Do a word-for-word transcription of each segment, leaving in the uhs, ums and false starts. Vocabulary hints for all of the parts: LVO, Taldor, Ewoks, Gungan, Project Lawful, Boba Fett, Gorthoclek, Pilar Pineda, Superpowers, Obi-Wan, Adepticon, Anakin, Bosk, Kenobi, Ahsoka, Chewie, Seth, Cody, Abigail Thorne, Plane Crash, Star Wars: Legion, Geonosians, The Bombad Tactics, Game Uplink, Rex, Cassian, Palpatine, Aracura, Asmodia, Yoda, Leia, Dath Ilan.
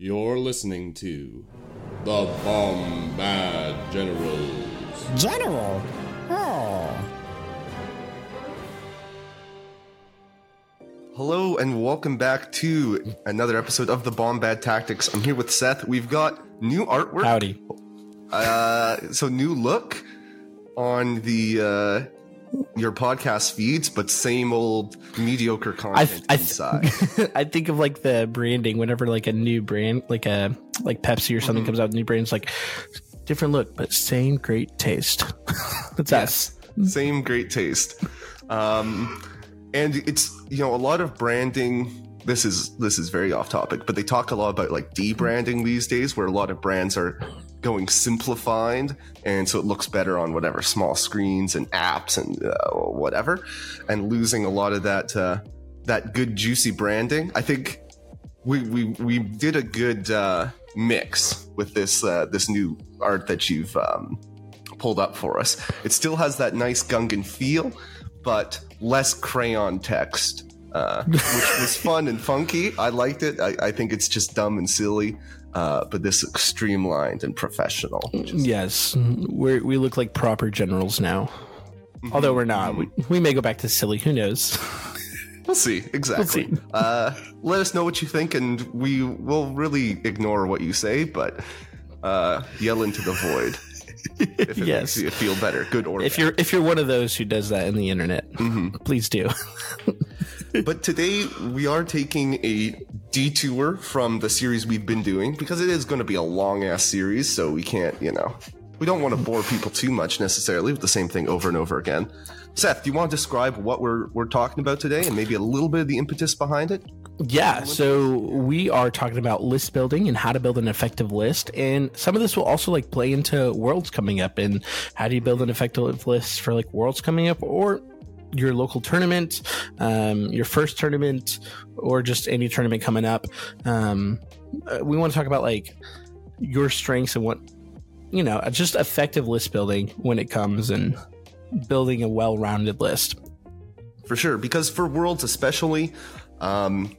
You're listening to The Bombad Generals. General? Oh. Hello and welcome back to another episode of The Bombad Tactics. I'm here with Seth. We've got new artwork. Howdy. Uh, so new look on the... Uh, your podcast feeds, but same old mediocre content I th- I th- inside. I think of like the branding whenever like a new brand, like a like Pepsi or something mm-hmm. comes out with new brands, like different look, but same great taste. That's yes, us. Same great taste. Um, and it's, you know, a lot of branding. This is this is very off topic, but they talk a lot about like debranding these days, where a lot of brands are going simplified, and so it looks better on whatever small screens and apps and uh, whatever, and losing a lot of that uh, that good juicy branding. I think we we we did a good uh, mix with this uh, this new art that you've um, pulled up for us. It still has that nice Gungan feel, but less crayon text. Uh, which was fun and funky. I liked it. I, I think it's just dumb and silly, uh, but this looks streamlined and professional. Just... Yes, we're, we look like proper generals now. Mm-hmm. Although we're not. We, we may go back to silly. Who knows? We'll see. Exactly. We'll see. Uh, let us know what you think, and we will really ignore what you say, but uh, yell into the void if it yes. makes you feel better, good or if bad. You're if you're one of those who does that in the internet, mm-hmm. please do. But today we are taking a detour from the series we've been doing, because it is going to be a long-ass series, so we can't, you know, we don't want to bore people too much necessarily with the same thing over and over again. Seth, do you want to describe what we're we're talking about today and maybe a little bit of the impetus behind it? Yeah, so we are talking about list building and how to build an effective list, and some of this will also like play into Worlds coming up, and how do you build an effective list for like Worlds coming up, or your local tournament, um, your first tournament, or just any tournament coming up. Um, we want to talk about like your strengths and what, you know, just effective list building when it comes and building a well-rounded list. For sure, because for Worlds especially, um,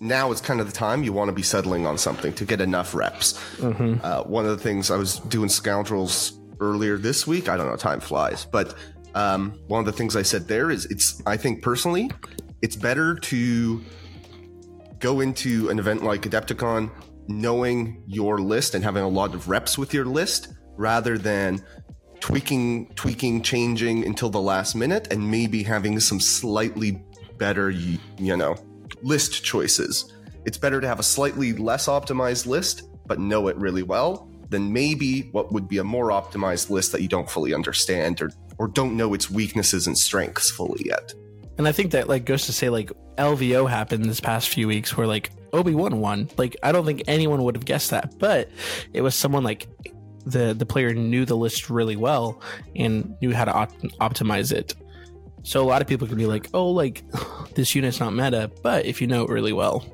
now is kind of the time you want to be settling on something to get enough reps. Mm-hmm. Uh, one of the things I was doing Scoundrels earlier this week, I don't know, time flies, but Um, one of the things I said there is it's, I think personally, it's better to go into an event like Adepticon knowing your list and having a lot of reps with your list, rather than tweaking, tweaking, changing until the last minute, and maybe having some slightly better, you, you know, list choices. It's better to have a slightly less optimized list, but know it really well, than maybe what would be a more optimized list that you don't fully understand or or don't know its weaknesses and strengths fully yet. And I think that like goes to say like L V O happened this past few weeks where like Obi-Wan won. Like I don't think anyone would have guessed that, but it was someone like the the player knew the list really well and knew how to op- optimize it. So a lot of people can be like, oh, like this unit's not meta, but if you know it really well,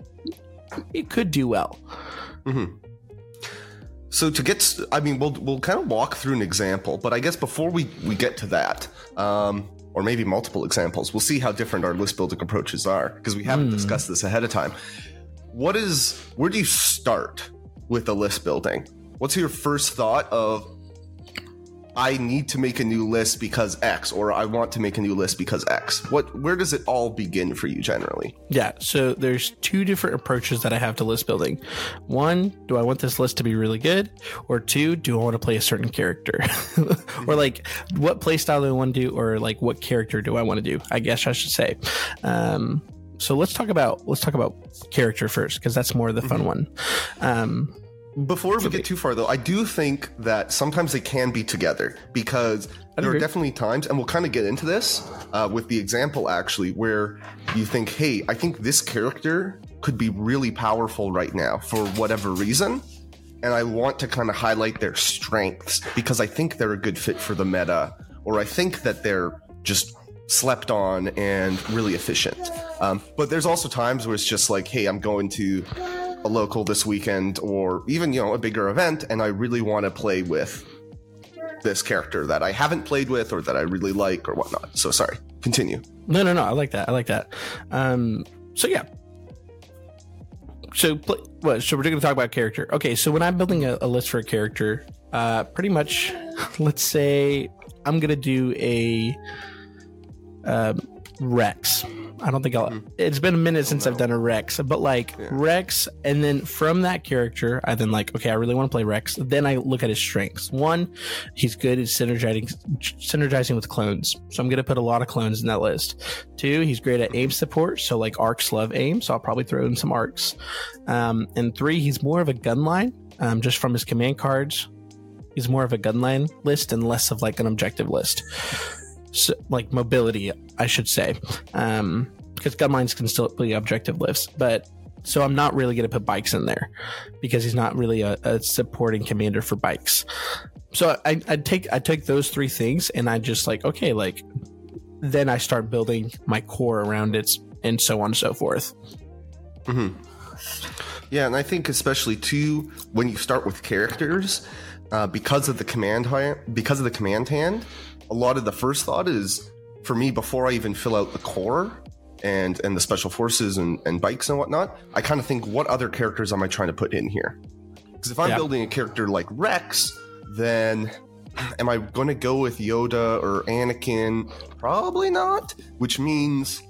it could do well. Mm-hmm. So to get, I mean, we'll we'll kind of walk through an example, but I guess before we, we get to that, um, or maybe multiple examples, we'll see how different our list building approaches are, because we haven't mm. discussed this ahead of time. What is, where do you start with the list building? What's your first thought of, I need to make a new list because X, or I want to make a new list because X? What, where does it all begin for you generally? Yeah, so there's two different approaches that I have to list building. One, do I want this list to be really good? Or two, do I want to play a certain character? Or like, what play style do I want to do? Or like, what character do I want to do? I guess I should say. Um, so let's talk about let's talk about character first, because that's more the fun mm-hmm. one. Um, Before we get too far, though, I do think that sometimes they can be together, because there are definitely times, and we'll kind of get into this uh, with the example, actually, where you think, hey, I think this character could be really powerful right now for whatever reason, and I want to kind of highlight their strengths because I think they're a good fit for the meta, or I think that they're just slept on and really efficient. Um, but there's also times where it's just like, hey, I'm going to... a local this weekend, or even, you know, a bigger event, and I really want to play with this character that I haven't played with or that I really like or whatnot. So sorry, continue. No no no I like that I like that um so yeah so what? So we're going to talk about character. Okay, so when I'm building a, a list for a character, uh, pretty much, let's say I'm going to do a um, Rex. I don't think I'll. Mm-hmm. It's been a minute since oh, no. I've done a Rex, but like yeah. Rex, and then from that character, I then like, okay, I really want to play Rex. Then I look at his strengths. One, he's good at synergizing, synergizing with clones. So I'm going to put a lot of clones in that list. Two, he's great at aim support. So like arcs love aim. So I'll probably throw in some arcs. Um, and three, he's more of a gun line um, just from his command cards. He's more of a gun line list and less of like an objective list. So, like mobility, I should say, um, because gunlines can still be objective lifts. But so I'm not really going to put bikes in there because he's not really a, a supporting commander for bikes. So I I take I take those three things and I just like, okay, like then I start building my core around it and so on and so forth. Mm-hmm. Yeah, and I think especially too when you start with characters, uh, because of the command hand, because of the command hand. A lot of the first thought is, for me, before I even fill out the core and, and the special forces and, and bikes and whatnot, I kind of think, what other characters am I trying to put in here? Because if I'm yeah. building a character like Rex, then am I going to go with Yoda or Anakin? Probably not, which means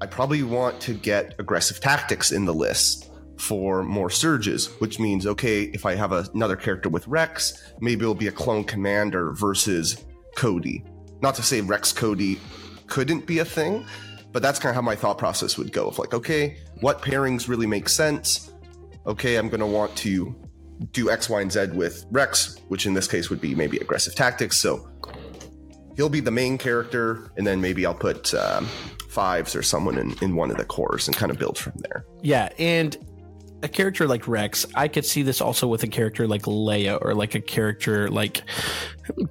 I probably want to get aggressive tactics in the list for more surges, which means, okay, if I have a, another character with Rex, maybe it'll be a clone commander versus Cody. Not to say Rex Cody couldn't be a thing, but that's kind of how my thought process would go. Of like, okay, what pairings really make sense? Okay, I'm going to want to do X, Y, and Z with Rex, which in this case would be maybe aggressive tactics. So he'll be the main character, and then maybe I'll put um, fives or someone in, in one of the cores and kind of build from there. Yeah, and a character like Rex, I could see this also with a character like Leia or like a character like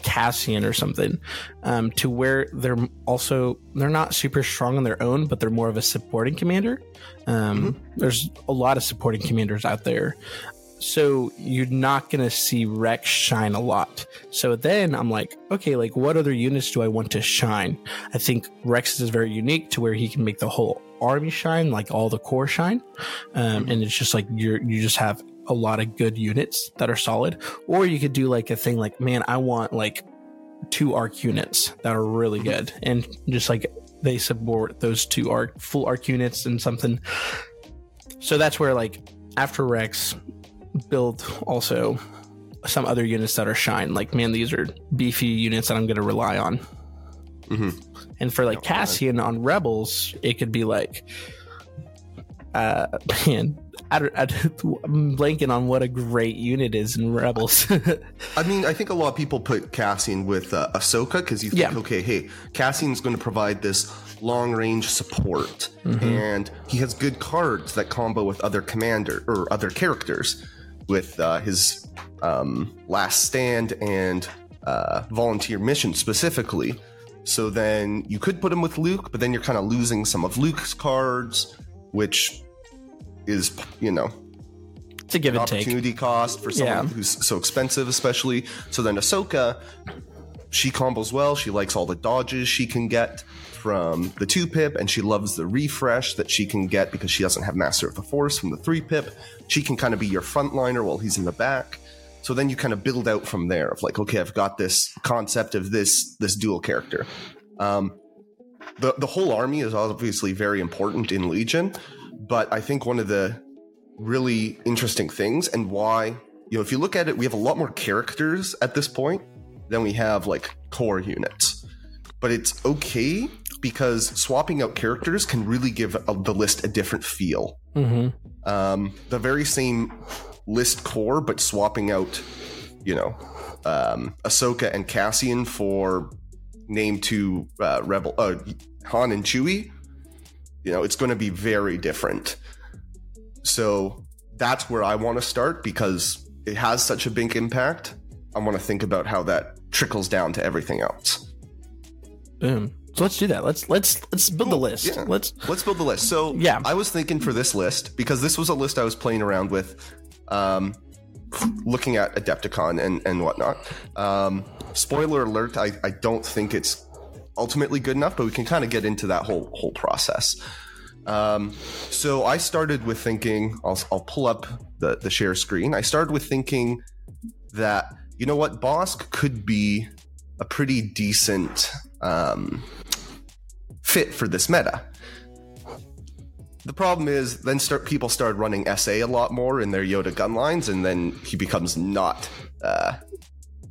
Cassian or something, um, to where they're also they're not super strong on their own, but they're more of a supporting commander. Um, mm-hmm. There's a lot of supporting commanders out there, so you're not gonna see Rex shine a lot. So then I'm like, okay, like what other units do I want to shine? I think Rex is very unique to where he can make the whole army shine, like all the core shine, um, and it's just like you're you just have a lot of good units that are solid. Or you could do like a thing like, man, I want like two arc units that are really good, and just like they support those two arc full arc units and something. So that's where like after Rex, build also some other units that are shine. Like, man, these are beefy units that I'm going to rely on. Mm-hmm. And for like Cassian on Rebels, it could be like, uh, man, I don't, I don't, I'm blanking on what a great unit is in Rebels. I mean, I think a lot of people put Cassian with uh, Ahsoka because you think, yeah. okay, hey, Cassian's going to provide this long range support, mm-hmm. and he has good cards that combo with other commander or other characters. With uh, his um, Last Stand and uh, Volunteer Mission specifically. So then you could put him with Luke, but then you're kind of losing some of Luke's cards, which is, you know, it's a give and take. Opportunity cost for someone yeah. who's so expensive, especially. So then Ahsoka, she combos well. She likes all the dodges she can get from the two-pip, and she loves the refresh that she can get because she doesn't have Master of the Force from the three-pip. She can kind of be your frontliner while he's in the back. So then you kind of build out from there of like, okay, I've got this concept of this this dual character. Um, the the whole army is obviously very important in Legion, but I think one of the really interesting things and why, you know, if you look at it, we have a lot more characters at this point than we have like core units. But it's okay because swapping out characters can really give a, the list a different feel. Mm-hmm. Um, the very same list core, but swapping out, you know, um, Ahsoka and Cassian for name two uh, Rebel uh, Han and Chewie, you know, it's going to be very different. So that's where I want to start because it has such a big impact. I want to think about how that trickles down to everything else. Boom. So let's do that. Let's let's let's build the list. Yeah. Let's let's build the list. So yeah. I was thinking for this list because this was a list I was playing around with. Um, looking at Adepticon and, and whatnot. Um, spoiler alert, I, I don't think it's ultimately good enough, but we can kind of get into that whole whole process. Um, so I started with thinking, I'll, I'll pull up the, the share screen. I started with thinking that, you know what, Bosk could be a pretty decent um, fit for this meta. The problem is then start people start running S A a lot more in their Yoda gun lines, and then he becomes not uh,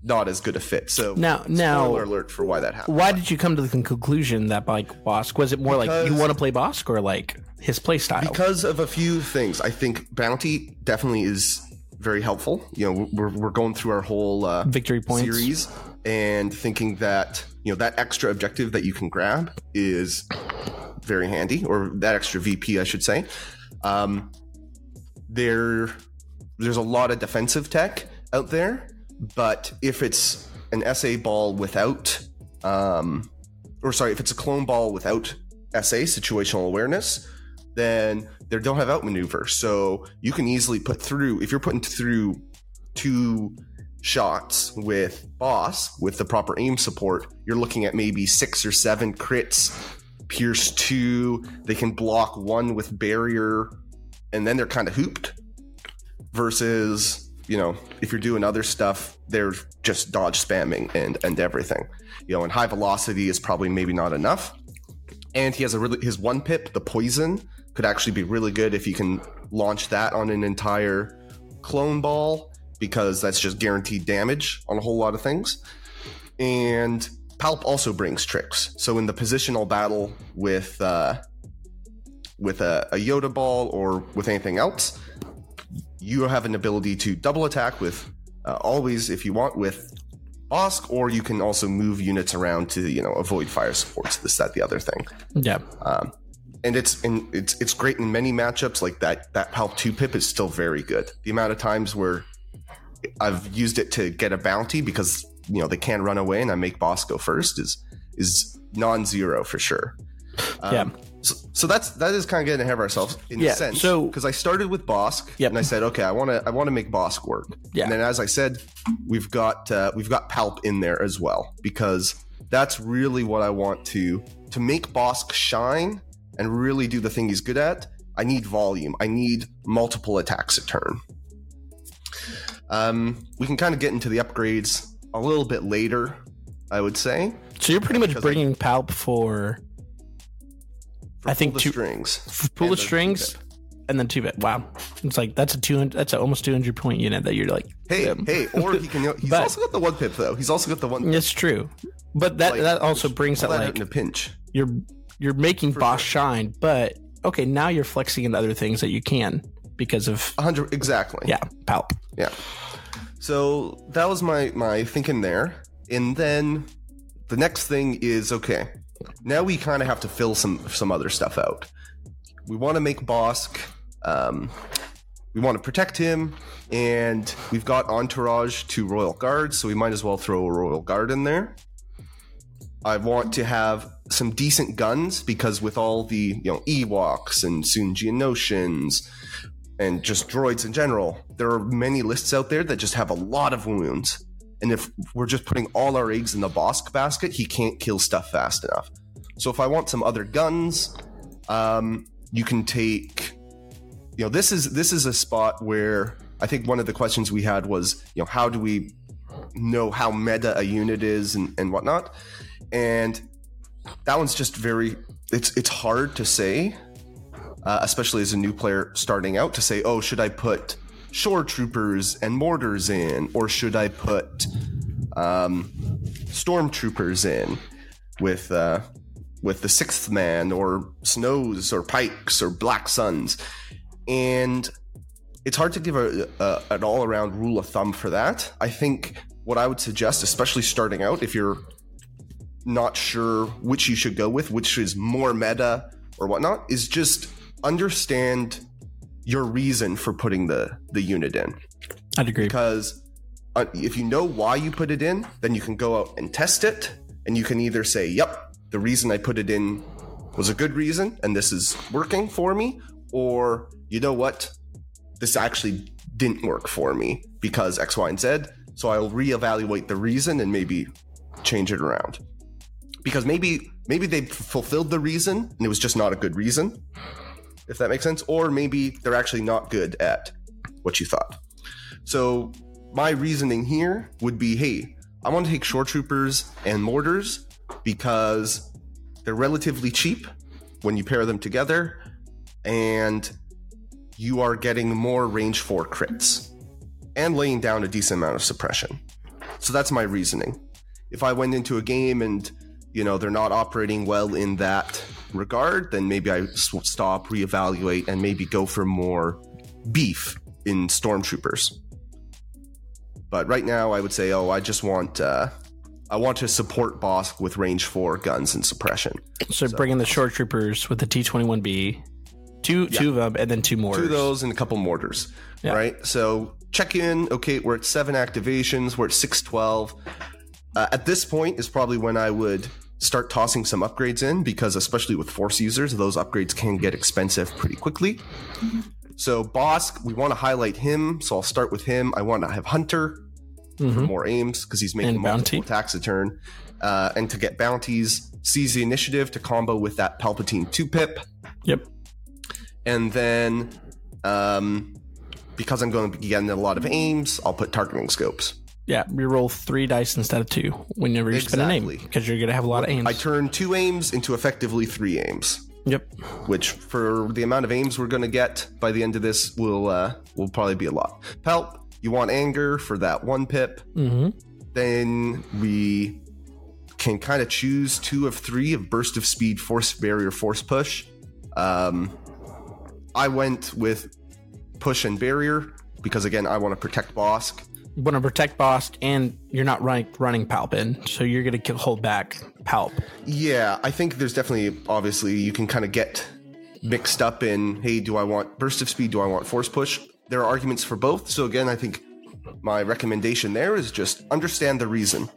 not as good a fit. So now, now, spoiler alert for why that happened. Why did you come to the conclusion that like Bosk was it more because, like you want to play Bosk or like his play style? Because of a few things. I think bounty definitely is very helpful. You know, we're we're going through our whole uh, victory points series and thinking that, you know, that extra objective that you can grab is very handy, or that extra V P, I should say. Um, there, there's a lot of defensive tech out there, but if it's an S A ball without, um, or sorry, if it's a clone ball without S A, situational awareness, then they don't have outmaneuver. So you can easily put through, if you're putting through two shots with Boss, with the proper aim support, you're looking at maybe six or seven crits, pierce two, they can block one with barrier, and then they're kind of hooped. Versus, you know, if you're doing other stuff, they're just dodge spamming and and everything. You know, and high velocity is probably maybe not enough. And he has a really, his one pip, the poison, could actually be really good if you can launch that on an entire clone ball, because that's just guaranteed damage on a whole lot of things. And Palp also brings tricks. So in the positional battle with uh, with a, a Yoda ball or with anything else, you have an ability to double attack with uh, always, if you want, with Bosk, or you can also move units around to, you know, avoid fire supports, this, that, the other thing. Yeah. Um, and it's and it's it's great in many matchups like that. That Palp two pip is still very good. The amount of times where I've used it to get a bounty because, you know, they can run away and I make Boss go first is is non-zero for sure. Um, yeah. So, so that's that is kind of getting ahead of ourselves in yeah, a sense. So because I started with Bosk, yep. and I said, okay, I want to I want to make Bosk work. Yeah. And then as I said, we've got uh, we've got Palp in there as well, because that's really what I want to to make Bosk shine and really do the thing he's good at. I need volume. I need multiple attacks a turn. Um, we can kind of get into the upgrades a little bit later, I would say. So you're pretty much bringing I, Palp for, for I think two strings, pull of strings, and then two bit. Wow, it's like that's a two hundred. That's a almost two hundred point unit that you're like. Hey, um. hey, or he can. He's but, also got the one pip though. He's also got the one. That's true, but that like, that also brings that like in a pinch. You're you're making for Boss sure. shine, but okay, now you're flexing into other things that you can because of a hundred exactly. Yeah, Palp. Yeah. So that was my, my thinking there. And then the next thing is, okay, now we kind of have to fill some some other stuff out. We want to make Bosk. Um, we want to protect him. And we've got Entourage to Royal Guard, so we might as well throw a Royal Guard in there. I want to have some decent guns, because with all the, you know, Ewoks and soon Geonosians and just droids in general, there are many lists out there that just have a lot of wounds. And if we're just putting all our eggs in the Bosk basket, he can't kill stuff fast enough. So if I want some other guns, um, you can take, you know, this is this is a spot where I think one of the questions we had was, you know, how do we know how meta a unit is and, and whatnot? And that one's just very, it's it's hard to say. Uh, especially as a new player starting out, to say, oh, should I put shore troopers and mortars in, or should I put um, stormtroopers in with uh, with the sixth man, or snows, or pikes, or black suns? And it's hard to give a, a, an all-around rule of thumb for that. I think what I would suggest, especially starting out, if you're not sure which you should go with, which is more meta or whatnot, is just understand your reason for putting the the unit in. I'd agree, because if you know why you put it in, then you can go out and test it, and you can either say, yep, the reason I put it in was a good reason and this is working for me, or, you know what, this actually didn't work for me because X, Y, and Z, so I'll reevaluate the reason and maybe change it around. Because maybe maybe they fulfilled the reason and it was just not a good reason. if that makes sense, or maybe they're actually not good at what you thought. So my reasoning here would be, hey, I want to take shore troopers and mortars because they're relatively cheap when you pair them together, and you are getting more range four crits and laying down a decent amount of suppression. So that's my reasoning. If I went into a game and, you know, they're not operating well in that regard, then maybe I stop, reevaluate, and maybe go for more beef in stormtroopers. But right now I would say, oh, I just want uh, I want to support Bosk with range four guns and suppression. So, so. Bringing the shore troopers with the T twenty-one B, two yeah. two of them, and then two mortars. Two of those and a couple mortars, yeah. right? So check in. Okay, we're at seven activations. We're at six twelve. Uh, at this point is probably when I would start tossing some upgrades in, because especially with force users, those upgrades can get expensive pretty quickly. Mm-hmm. So Bosk, we want to highlight him. So I'll start with him. I want to have Hunter mm-hmm. for more aims because he's making and multiple bounty. attacks a turn. Uh, and to get bounties, seize the initiative to combo with that Palpatine two-pip. Yep. And then um, because I'm going to be getting a lot of aims, I'll put targeting scopes. Yeah, you roll three dice instead of two whenever you exactly. spend an aim, because you're going to have a lot of aims. I turn two aims into effectively three aims. Yep. Which, for the amount of aims we're going to get by the end of this, will uh, will probably be a lot. Palp, you want anger for that one pip. Mm-hmm. Then we can kind of choose two of three of burst of speed, force barrier, force push. Um, I went with push and barrier because, again, I want to protect Bosk. You want to protect Bosk, and you're not running, running Palp in, so you're going to hold back Palp. Yeah, I think there's definitely, obviously, you can kind of get mixed up in, hey, do I want burst of speed? Do I want force push? There are arguments for both. So again, I think my recommendation there is just understand the reason.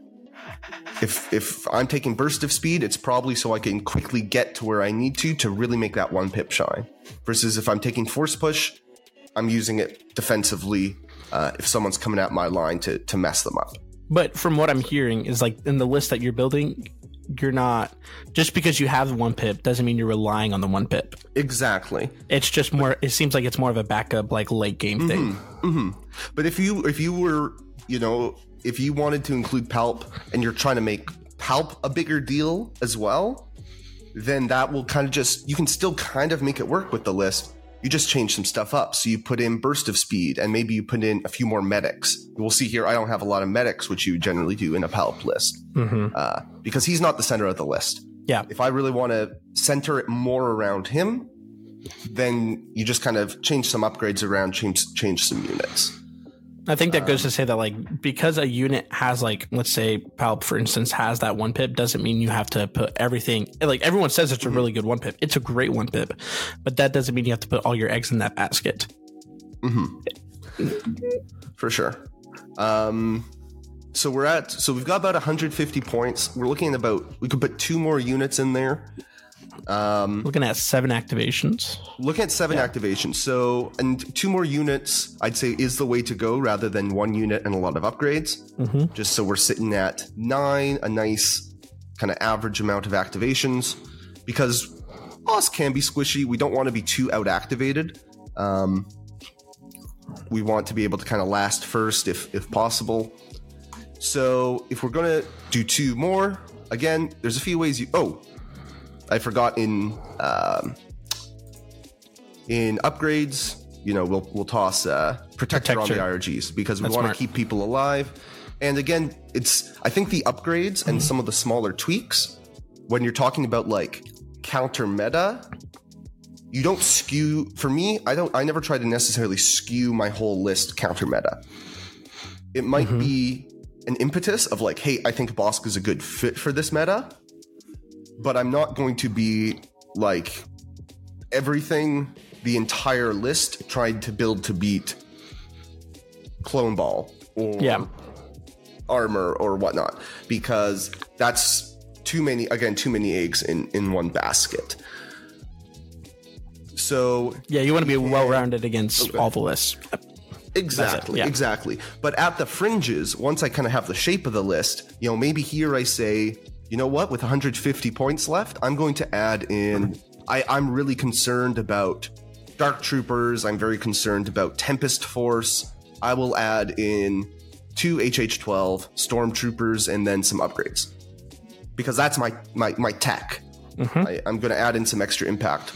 If if I'm taking burst of speed, it's probably so I can quickly get to where I need to to really make that one pip shine. Versus if I'm taking force push, I'm using it defensively. Uh, if someone's coming at my line to, to mess them up. But from what I'm hearing is, like, in the list that you're building, you're not, just because you have the one pip doesn't mean you're relying on the one pip. Exactly. It's just more, it seems like it's more of a backup, like, late game mm-hmm, thing. Mm-hmm. But if you, if you were, you know, if you wanted to include Palp and you're trying to make Palp a bigger deal as well, then that will kind of just, you can still kind of make it work with the list. You just change some stuff up. So you put in burst of speed, and maybe you put in a few more medics. We'll see here. I don't have a lot of medics, which you generally do in a Palp list, mm-hmm. uh, because he's not the center of the list. Yeah. If I really want to center it more around him, then you just kind of change some upgrades around, change change some units. I think that um, goes to say that, like, because a unit has, like, let's say Palp, for instance, has that one pip, doesn't mean you have to put everything. Like, everyone says it's a really good one pip. It's a great one pip, but that doesn't mean you have to put all your eggs in that basket. Mm-hmm. For sure. Um, so we're at, so we've got about one hundred fifty points. We're looking at about, we could put two more units in there. Um, looking at seven activations. Looking at seven yeah. activations. So, and two more units, I'd say, is the way to go rather than one unit and a lot of upgrades. Mm-hmm. Just so we're sitting at nine, a nice kind of average amount of activations, because Bosk can be squishy. We don't want to be too out activated. Um, we want to be able to kind of last first if if possible. So, if we're going to do two more, again, there's a few ways you. Oh. I forgot in um, in upgrades, you know, we'll we'll toss uh, protector, protector on the I R Gs because we want to keep people alive. And again, it's I think the upgrades mm-hmm. and some of the smaller tweaks when you're talking about, like, counter meta, you don't skew. For me, I don't. I never try to necessarily skew my whole list counter meta. It might mm-hmm. be an impetus of, like, hey, I think Bosk is a good fit for this meta. But I'm not going to be, like, everything, the entire list, trying to build to beat Clone Ball or yeah. armor or whatnot, because that's too many, again, too many eggs in, in one basket. So... Yeah, you want to be well-rounded against okay. all the lists. Exactly, yeah. exactly. But at the fringes, once I kind of have the shape of the list, you know, maybe here I say... You know what? With one hundred fifty points left, I'm going to add in. I, I'm really concerned about Dark Troopers, I'm very concerned about Tempest Force. I will add in two H H twelve, Stormtroopers, and then some upgrades. Because that's my, my, my tech. Mm-hmm. I, I'm going to add in some extra impact.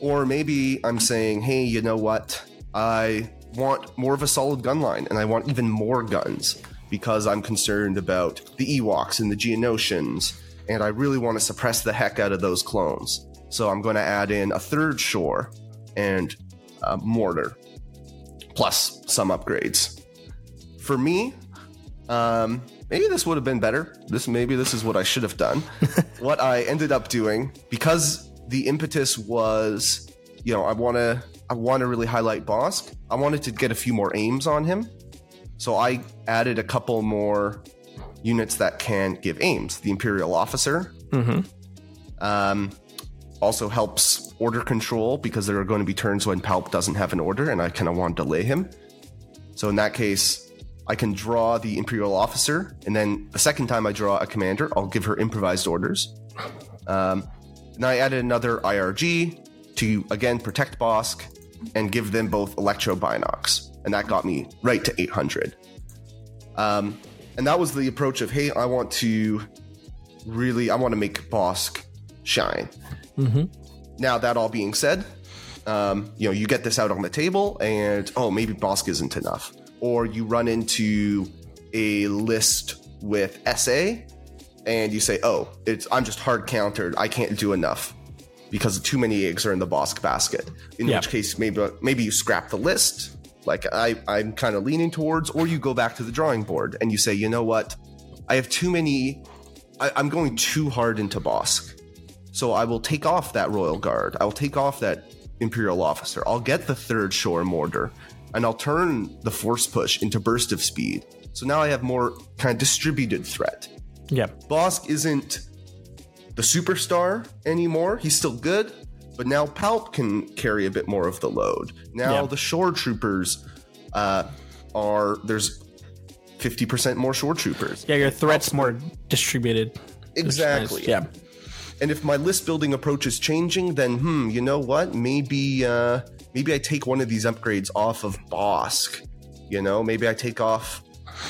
Or maybe I'm saying, hey, you know what? I want more of a solid gun line, and I want even more guns because I'm concerned about the Ewoks and the Geonosians, and I really want to suppress the heck out of those clones. So I'm going to add in a third Shore and a mortar, plus some upgrades. For me, um, maybe this would have been better. This Maybe this is what I should have done. What I ended up doing, because the impetus was, you know, I want to... I want to really highlight Bosk. I wanted to get a few more aims on him. So I added a couple more units that can give aims. The Imperial Officer mm-hmm. um, also helps order control because there are going to be turns when Palp doesn't have an order and I kind of want to delay him. So in that case, I can draw the Imperial Officer, and then the second time I draw a commander, I'll give her improvised orders. Um, and I added another I R G to, again, protect Bosk and give them both Electro Binocs. And that got me right to eight hundred. Um, and that was the approach of, hey, I want to really, I want to make Bosk shine. Mm-hmm. Now, that all being said, um, you know, you get this out on the table and, oh, maybe Bosk isn't enough. Or you run into a list with S A and you say, oh, it's I'm just hard countered. I can't do enough. Because too many eggs are in the Bosk basket. In yep. which case, maybe maybe you scrap the list, like I, I'm kind of leaning towards, or you go back to the drawing board and you say, you know what? I have too many... I, I'm going too hard into Bosk. So I will take off that Royal Guard. I will take off that Imperial Officer. I'll get the third Shore Mortar, and I'll turn the Force Push into Burst of Speed. So now I have more kind of distributed threat. Yeah, Bosk isn't... the superstar anymore. He's still good, but now Palp can carry a bit more of the load. Now yeah. the Shore Troopers uh, are there's fifty percent more Shore Troopers. Yeah, your threat's Palp's more distributed. Exactly. Nice. Yeah. And if my list building approach is changing, then hmm, you know what? Maybe uh, maybe I take one of these upgrades off of Bosk. You know, maybe I take off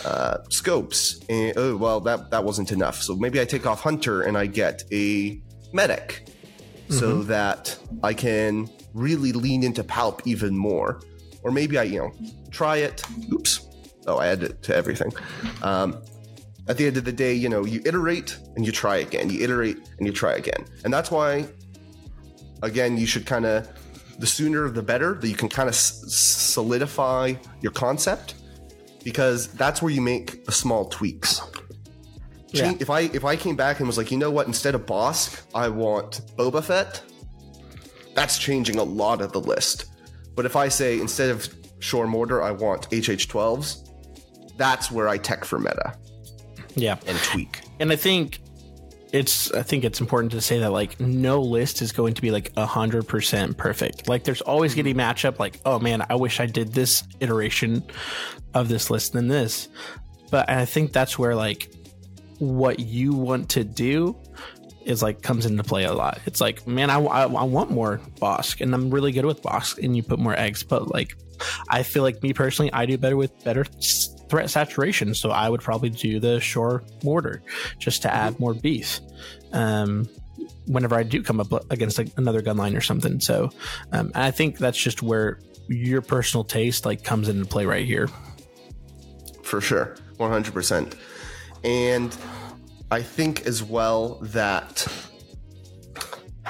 Uh, scopes. And, oh, well, that, that wasn't enough. So maybe I take off Hunter and I get a medic mm-hmm. so that I can really lean into Palp even more. Or maybe I, you know, try it. Oops. Oh, I added it to everything. Um, at the end of the day, you know, you iterate and you try again. You iterate and you try again. And that's why, again, you should kind of, the sooner the better, that you can kind of s- solidify your concept. Because that's where you make the small tweaks. Yeah. If I if I came back and was like, you know what, instead of Bosk, I want Boba Fett, that's changing a lot of the list. But if I say, instead of Shore Mortar, I want H H twelves, that's where I tech for meta. Yeah. And tweak. And I think it's I think it's important to say that, like, no list is going to be like one hundred percent perfect. Like, there's always going to be matchup like, oh man, I wish I did this iteration of this list than this. But I think that's where, like, what you want to do is, like, comes into play a lot. It's like, man, I, I, I want more Bosk, and I'm really good with Bosk, and you put more eggs. But, like, I feel like, me personally, I do better with better threat saturation, so I would probably do the Shore Mortar just to add more beef um whenever I do come up against, like, another gun line or something. So um I think that's just where your personal taste, like, comes into play right here, for sure. One hundred percent. And I think as well that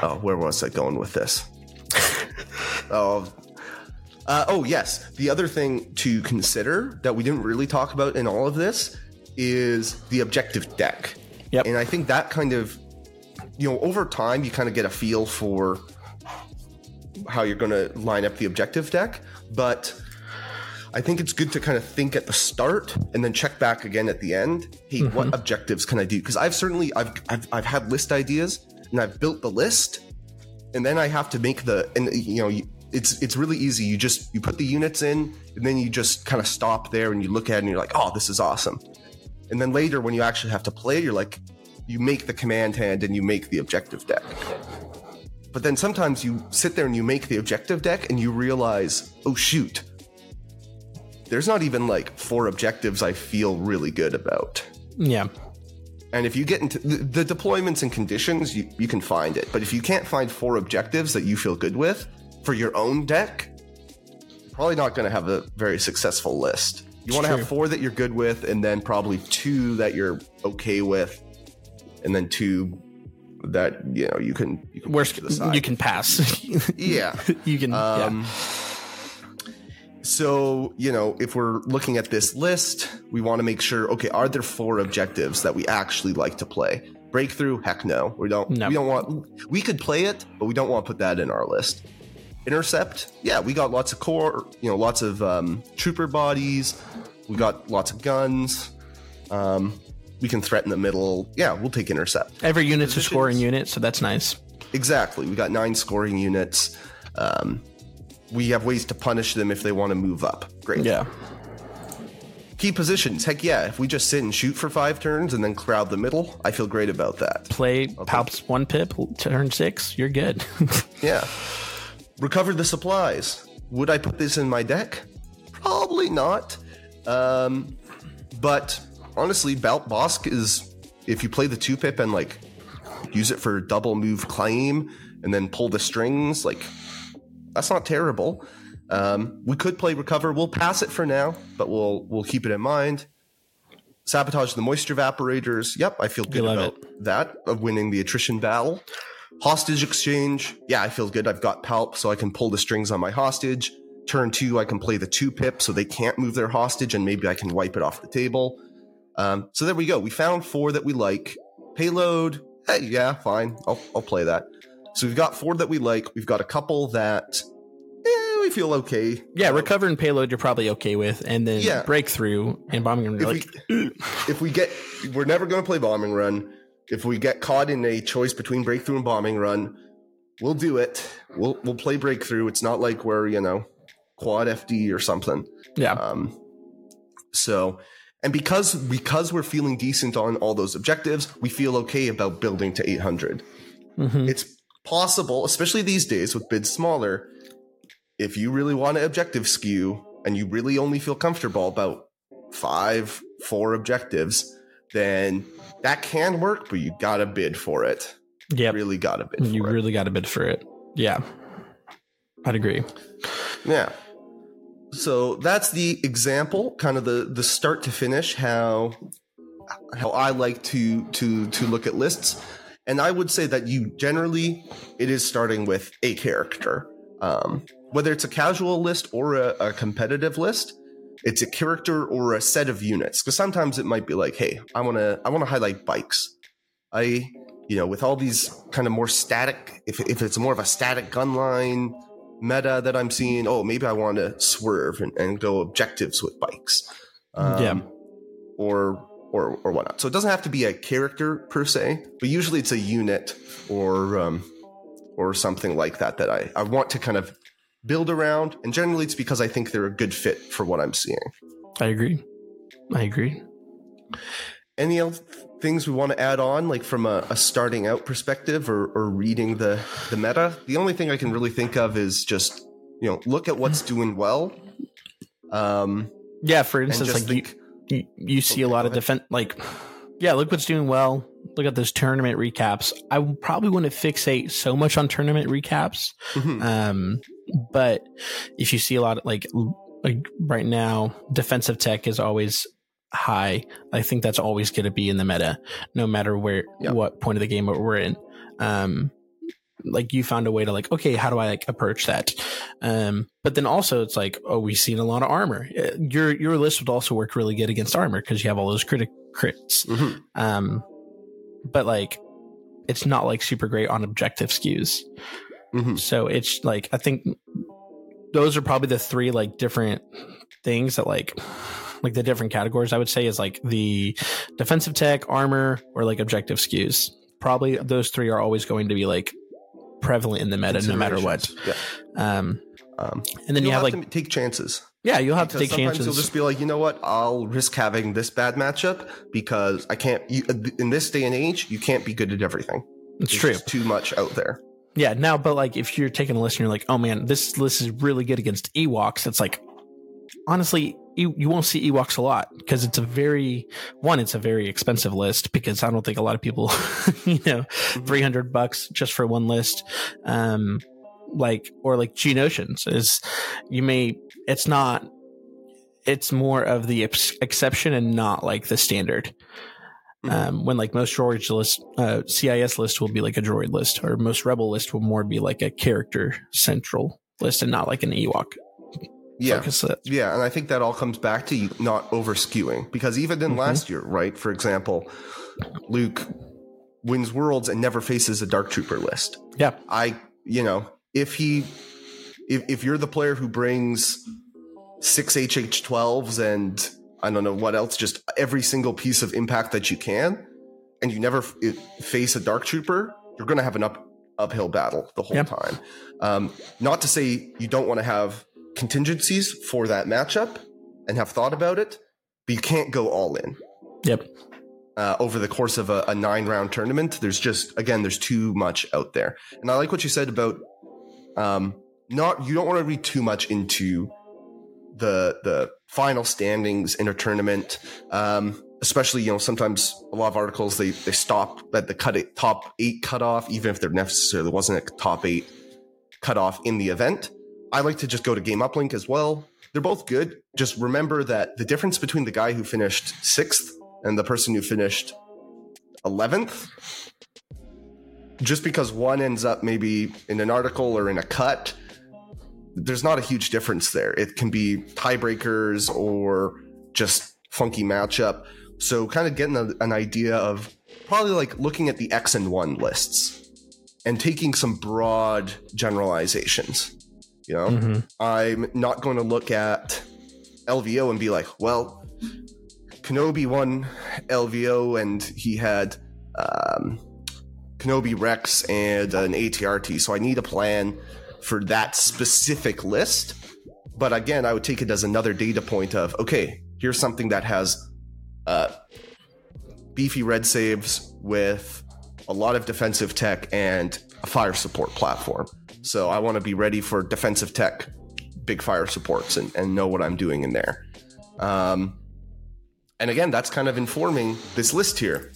oh where was I going with this oh Uh, oh, yes. The other thing to consider that we didn't really talk about in all of this is the objective deck. Yep. And I think that kind of, you know, over time, you kind of get a feel for how you're going to line up the objective deck. But I think it's good to kind of think at the start and then check back again at the end. Hey, mm-hmm. what objectives can I do? Because I've certainly I've, I've I've had list ideas, and I've built the list, and then I have to make the and you know. You, It's it's really easy. You just you put the units in, and then you just kind of stop there, and you look at it, and you're like, oh, this is awesome. And then later, when you actually have to play, you're like, you make the command hand, and you make the objective deck. But then sometimes you sit there and you make the objective deck and you realize, oh, shoot, there's not even like four objectives I feel really good about. Yeah. And if you get into the, the deployments and conditions, you, you can find it. But if you can't find four objectives that you feel good with for your own deck, you're probably not going to have a very successful list. You want to have four that you're good with, and then probably two that you're okay with, and then two that you know you can you can Worst, you can pass. Yeah, you can. Um, yeah. So you know, if we're looking at this list, we want to make sure. Okay, are there four objectives that we actually like to play? Breakthrough? Heck no. We don't. No. We don't want. We could play it, but we don't want to put that in our list. Intercept, yeah, we got lots of core, you know, lots of um, trooper bodies. We got lots of guns. Um, we can threaten the middle. Yeah, we'll take intercept. Every unit's Positions. A scoring unit, so that's nice. Exactly. We got nine scoring units. Um, we have ways to punish them if they want to move up. Great. Yeah. Key positions. Heck yeah, if we just sit and shoot for five turns and then crowd the middle, I feel great about that. Play okay. Palps one pip, turn six, you're good. Yeah. Recover the supplies. Would I put this in my deck? Probably not. Um, but honestly, Bosk is, if you play the two pip and like use it for double move claim and then pull the strings, like that's not terrible. Um, we could play recover. We'll pass it for now, but we'll we'll keep it in mind. Sabotage the moisture evaporators. Yep, I feel good about it. that of winning the attrition battle. Hostage exchange. Yeah, I feel good. I've got palp, so I can pull the strings on my hostage. Turn two, I can play the two pip, so they can't move their hostage, and maybe I can wipe it off the table. Um, so there we go. We found four that we like. Payload. Hey, yeah, fine. I'll I'll play that. So we've got four that we like. We've got a couple that eh, we feel okay. Yeah, recover and payload you're probably okay with, and then yeah. breakthrough and bombing run. If, like, we, if we get, we're never going to play bombing run. If we get caught in a choice between breakthrough and bombing run, we'll do it. We'll we'll play breakthrough. It's not like we're, you know, quad F D or something. Yeah. Um, so, and because because we're feeling decent on all those objectives, we feel okay about building to eight hundred. Mm-hmm. It's possible, especially these days with bids smaller, if you really want to objective skew and you really only feel comfortable about five, four objectives, then that can work, but you gotta bid for it. Yeah, really gotta bid. For you it. really gotta bid for it. Yeah, I'd agree. Yeah. So that's the example, kind of the the start to finish, how how I like to to to look at lists, and I would say that you generally it is starting with a character, um, whether it's a casual list or a, a competitive list. It's a character or a set of units, because sometimes it might be like, hey, I want to I want to highlight bikes. I, you know, with all these kind of more static, if, if it's more of a static gun line meta that I'm seeing, oh, maybe I want to swerve and, and go objectives with bikes. Um, yeah. Or, or, or whatnot. So it doesn't have to be a character per se, but usually it's a unit or, um, or something like that, that I, I want to kind of build around, and generally it's because I think they're a good fit for what I'm seeing. I agree. I agree. Any other things we want to add on, like from a, a starting out perspective or, or reading the, the meta? The only thing I can really think of is just, you know, look at what's doing well. Um, yeah, for instance, like think, you, you see a lot of defense, like, yeah, look what's doing well. Look at those tournament recaps. I probably wouldn't fixate so much on tournament recaps. Mm-hmm. Um, but if you see a lot of like, like right now, defensive tech is always high. I think that's always going to be in the meta, no matter where, yeah. what point of the game we're in. Um, like you found a way to like, okay, how do I like approach that? Um, but then also it's like, oh, we've seen a lot of armor. Your, your list would also work really good against armor, 'cause you have all those critic crits. Mm-hmm. Um, but like, it's not like super great on objective skews. Mm-hmm. So it's like, I think those are probably the three like different things that like, like the different categories I would say is like the defensive tech, armor, or like objective skews. Probably those three are always going to be like prevalent in the meta no matter what. Yeah. Um, um, and then you have, have like to take chances. Yeah, you'll have because to take sometimes chances. You'll just be like, you know what? I'll risk having this bad matchup because I can't. You, in this day and age, you can't be good at everything. It's There's true. Too much out there. Yeah, now, but like if you're taking a list and you're like, oh man, this list is really good against Ewoks, it's like, honestly, you, you won't see Ewoks a lot because it's a very, one, it's a very expensive list because I don't think a lot of people, you know, three hundred bucks just for one list. Um, like, or like Geonosians is, you may, it's not, it's more of the ex- exception and not like the standard. Um, when like most droid list, uh, C I S list will be like a droid list, or most rebel list will more be like a character central list and not like an Ewok. Yeah. Focus. Yeah. And I think that all comes back to you not over skewing, because even in mm-hmm. last year, right? For example, Luke wins worlds and never faces a Dark Trooper list. Yeah. I, you know, if he, if, if you're the player who brings six H H twelves and I don't know what else, just every single piece of impact that you can, and you never f- face a Dark Trooper, you're going to have an up uphill battle the whole yep. time. Um, not to say you don't want to have contingencies for that matchup and have thought about it, but you can't go all in. Yep. Uh, over the course of a, a nine round tournament, there's just, again, there's too much out there. And I like what you said about um, not, you don't want to read too much into the, the, final standings in a tournament, um, especially, you know, sometimes a lot of articles, they, they stop at the cut eight, top eight cutoff, even if there necessarily wasn't a top eight cutoff in the event. I like to just go to Game Uplink as well. They're both good. Just remember that the difference between the guy who finished sixth and the person who finished eleventh, just because one ends up maybe in an article or in a cut, there's not a huge difference there. It can be tiebreakers or just funky matchup. So kind of getting a, an idea of probably like looking at the X and one lists and taking some broad generalizations. You know, mm-hmm. I'm not going to look at L V O and be like, well, Kenobi won L V O and he had um, Kenobi Rex and an A T R T. So I need a plan for that specific list. But again, I would take it as another data point of, okay, here's something that has uh, beefy red saves with a lot of defensive tech and a fire support platform. So I want to be ready for defensive tech, big fire supports, and, and know what I'm doing in there. Um, and again, that's kind of informing this list here,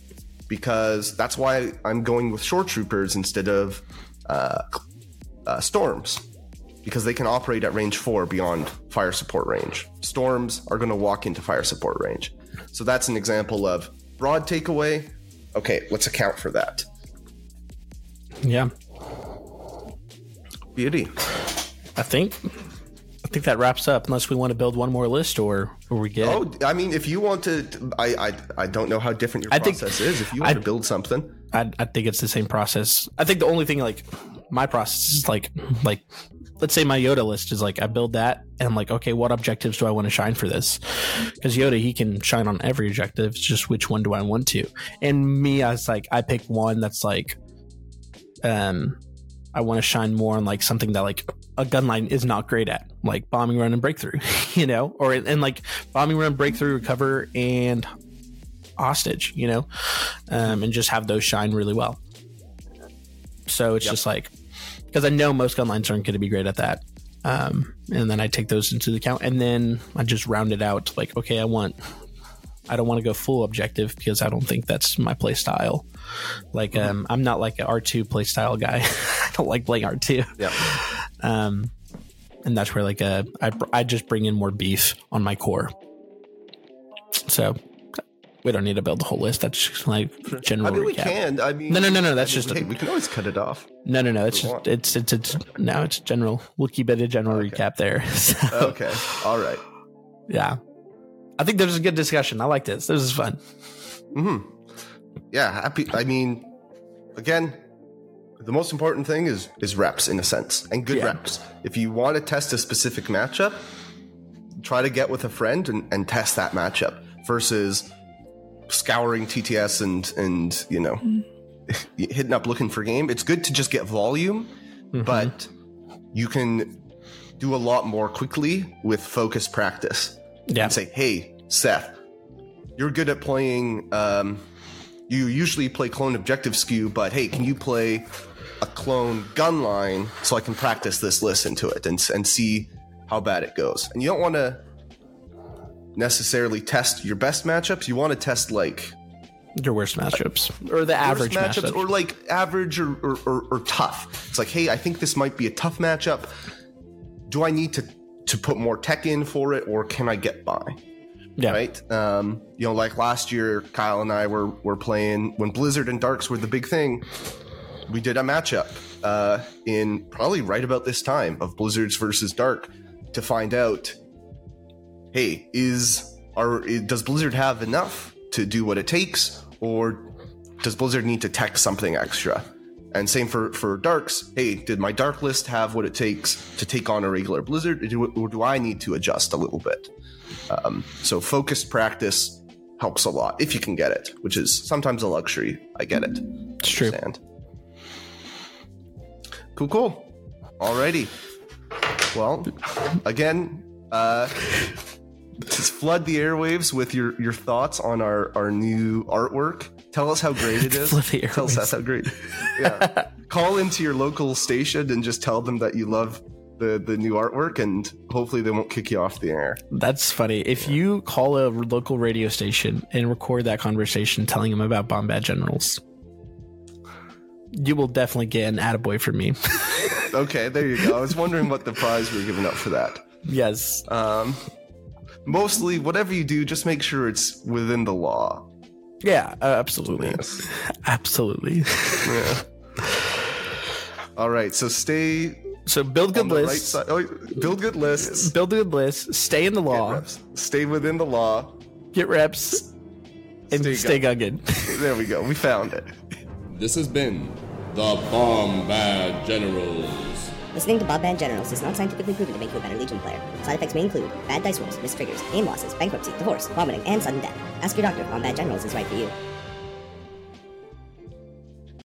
because that's why I'm going with short troopers instead of uh, Uh, storms, because they can operate at range four beyond fire support range. Storms are going to walk into fire support range. So that's an example of broad takeaway. Okay, let's account for that. Yeah. Beauty. I think I think that wraps up, unless we want to build one more list or, or we get... Oh, I mean, if you want to... I I, I don't know how different your I process think, is. If you want I, to build something... I, I think it's the same process. I think the only thing, like... my process is like, like, let's say my Yoda list is like, I build that and I'm like, okay, what objectives do I want to shine for this? Because Yoda, he can shine on every objective. It's just which one do I want to? And me, I was like, I pick one that's like, um, I want to shine more on like something that like a gunline is not great at, like bombing run and breakthrough, you know, or and like bombing run, breakthrough, recover, and hostage, you know, um, and just have those shine really well. So it's yep. just like, because I know most gunlines aren't going to be great at that. Um, and then I take those into account, and then I just round it out. Like, okay, I want, I don't want to go full objective because I don't think that's my play style. Like, um, I'm not like an R two play style guy. I don't like playing R two. Yeah. Um, and that's where like a, I, I just bring in more beef on my core. So we don't need to build the whole list. That's just like general. I mean, recap. we can. I mean, no, no, no, no. That's I mean, just. Hey, a, we can always cut it off. No, no, no. It's just. Want. It's it's it's. No, it's general. We'll keep it a general okay. recap there. So, okay. All right. Yeah, I think there's a good discussion. I like this. This is fun. Hmm. Yeah. Happy. I mean, again, the most important thing is is reps in a sense, and good yeah. reps. If you want to test a specific matchup, try to get with a friend and, and test that matchup versus scouring T T S and and you know mm. hitting up looking for game. It's good to just get volume, mm-hmm. but you can do a lot more quickly with focused practice. Yeah, and say, hey Seth, you're good at playing. Um, you usually play clone objective skew, but hey, can you play a clone gun line so I can practice this list into it and, and see how bad it goes. And you don't want to necessarily test your best matchups. You want to test like your worst matchups or the average matchups, matchups or like average or, or, or, or tough. It's like, hey, I think this might be a tough matchup. Do I need to, to put more tech in for it, or can I get by? Yeah. Right. Um, you know, like last year, Kyle and I were, were playing when Blizzard and Darks were the big thing. We did a matchup uh, in probably right about this time of Blizzards versus Dark to find out, hey, is are does Blizzard have enough to do what it takes, or does Blizzard need to tech something extra? And same for, for Darks. Hey, did my Dark list have what it takes to take on a regular Blizzard, or do, or do I need to adjust a little bit? Um, so focused practice helps a lot if you can get it, which is sometimes a luxury. I get it. It's true. Cool, cool. Alrighty. Well, again, uh, just flood the airwaves with your, your thoughts on our, our new artwork. Tell us how great it is. Tell us how great. Yeah. Call into your local station and just tell them that you love the the new artwork, and hopefully they won't kick you off the air. That's funny. If yeah. you call a local radio station and record that conversation telling them about Bombad Generals, you will definitely get an attaboy from me. Okay, there you go. I was wondering what the prize we were giving up for that. Yes. Um, mostly, whatever you do, just make sure it's within the law. Yeah, uh, absolutely. Yes. Absolutely. Yeah. All right, so stay... So build good lists. Right oh, build good lists. Build good lists. Stay in the law. Stay within the law. Get reps. And stay, stay gugging. There we go. We found it. This has been The Bombad Generals. Listening to Bombad Generals is not scientifically proven to make you a better Legion player. Side effects may include bad dice rolls, missed triggers, aim losses, bankruptcy, divorce, vomiting, and sudden death. Ask your doctor if Bombad Generals is right for you.